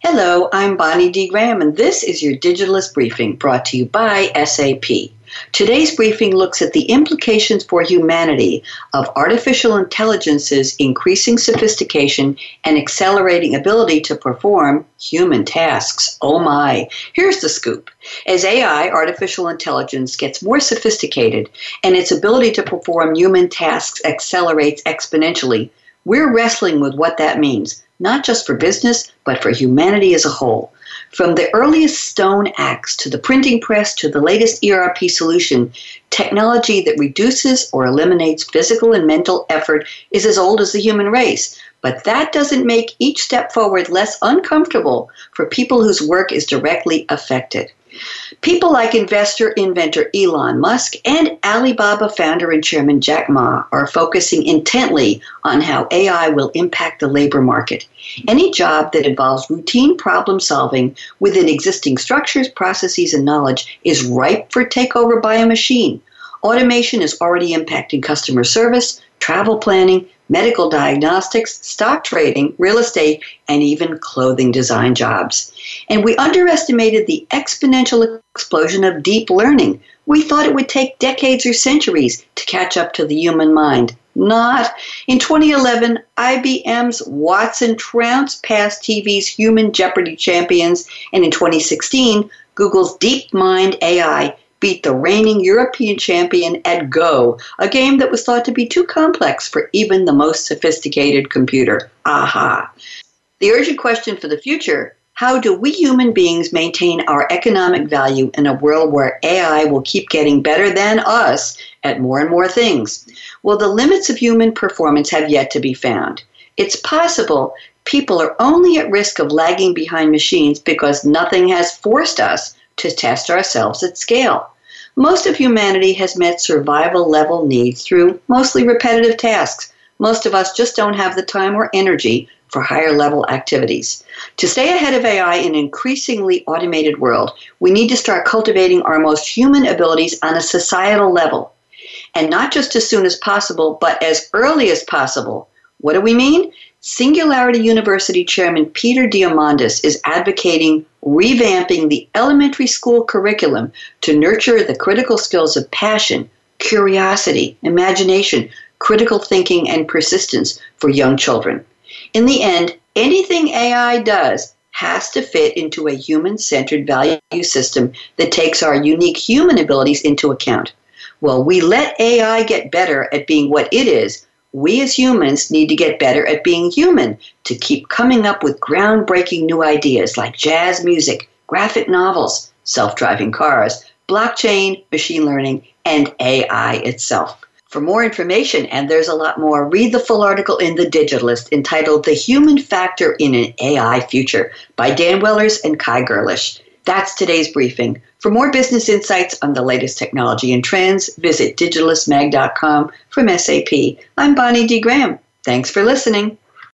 Hello, I'm Bonnie D. Graham, and this is your Digitalist Briefing, brought to you by SAP. Today's briefing looks at the implications for humanity of artificial intelligence's increasing sophistication and accelerating ability to perform human tasks. Oh my! Here's the scoop. As AI, artificial intelligence, gets more sophisticated and its ability to perform human tasks accelerates exponentially, we're wrestling with what that means, not just for business, but for humanity as a whole. From the earliest stone axe to the printing press to the latest ERP solution, technology that reduces or eliminates physical and mental effort is as old as the human race. But that doesn't make each step forward less uncomfortable for people whose work is directly affected. People like inventor Elon Musk and Alibaba founder and chairman Jack Ma are focusing intently on how AI will impact the labor market. Any job that involves routine problem solving within existing structures, processes, and knowledge is ripe for takeover by a machine. Automation is already impacting customer service, travel planning, medical diagnostics, stock trading, real estate, and even clothing design jobs. And we underestimated the exponential explosion of deep learning. We thought it would take decades or centuries to catch up to the human mind. Not. In 2011, IBM's Watson trounced past TV's human Jeopardy champions, and in 2016, Google's DeepMind AI beat the reigning European champion at Go, a game that was thought to be too complex for even the most sophisticated computer. Aha! The urgent question for the future: how do we human beings maintain our economic value in a world where AI will keep getting better than us at more and more things? Well, the limits of human performance have yet to be found. It's possible people are only at risk of lagging behind machines because nothing has forced us to test ourselves at scale. Most of humanity has met survival-level needs through mostly repetitive tasks. Most of us just don't have the time or energy for higher-level activities. To stay ahead of AI in an increasingly automated world, we need to start cultivating our most human abilities on a societal level, and not just as soon as possible, but as early as possible. What do we mean? Singularity University Chairman Peter Diamandis is advocating revamping the elementary school curriculum to nurture the critical skills of passion, curiosity, imagination, critical thinking, and persistence for young children. In the end, anything AI does has to fit into a human-centered value system that takes our unique human abilities into account. While we let AI get better at being what it is, we as humans need to get better at being human, to keep coming up with groundbreaking new ideas like jazz music, graphic novels, self-driving cars, blockchain, machine learning, and AI itself. For more information, and there's a lot more, read the full article in The Digitalist entitled "The Human Factor in an AI Future" by Dan Wellers and Kai Gerlisch. That's today's briefing. For more business insights on the latest technology and trends, visit DigitalistMag.com from SAP. I'm Bonnie D. Graham. Thanks for listening.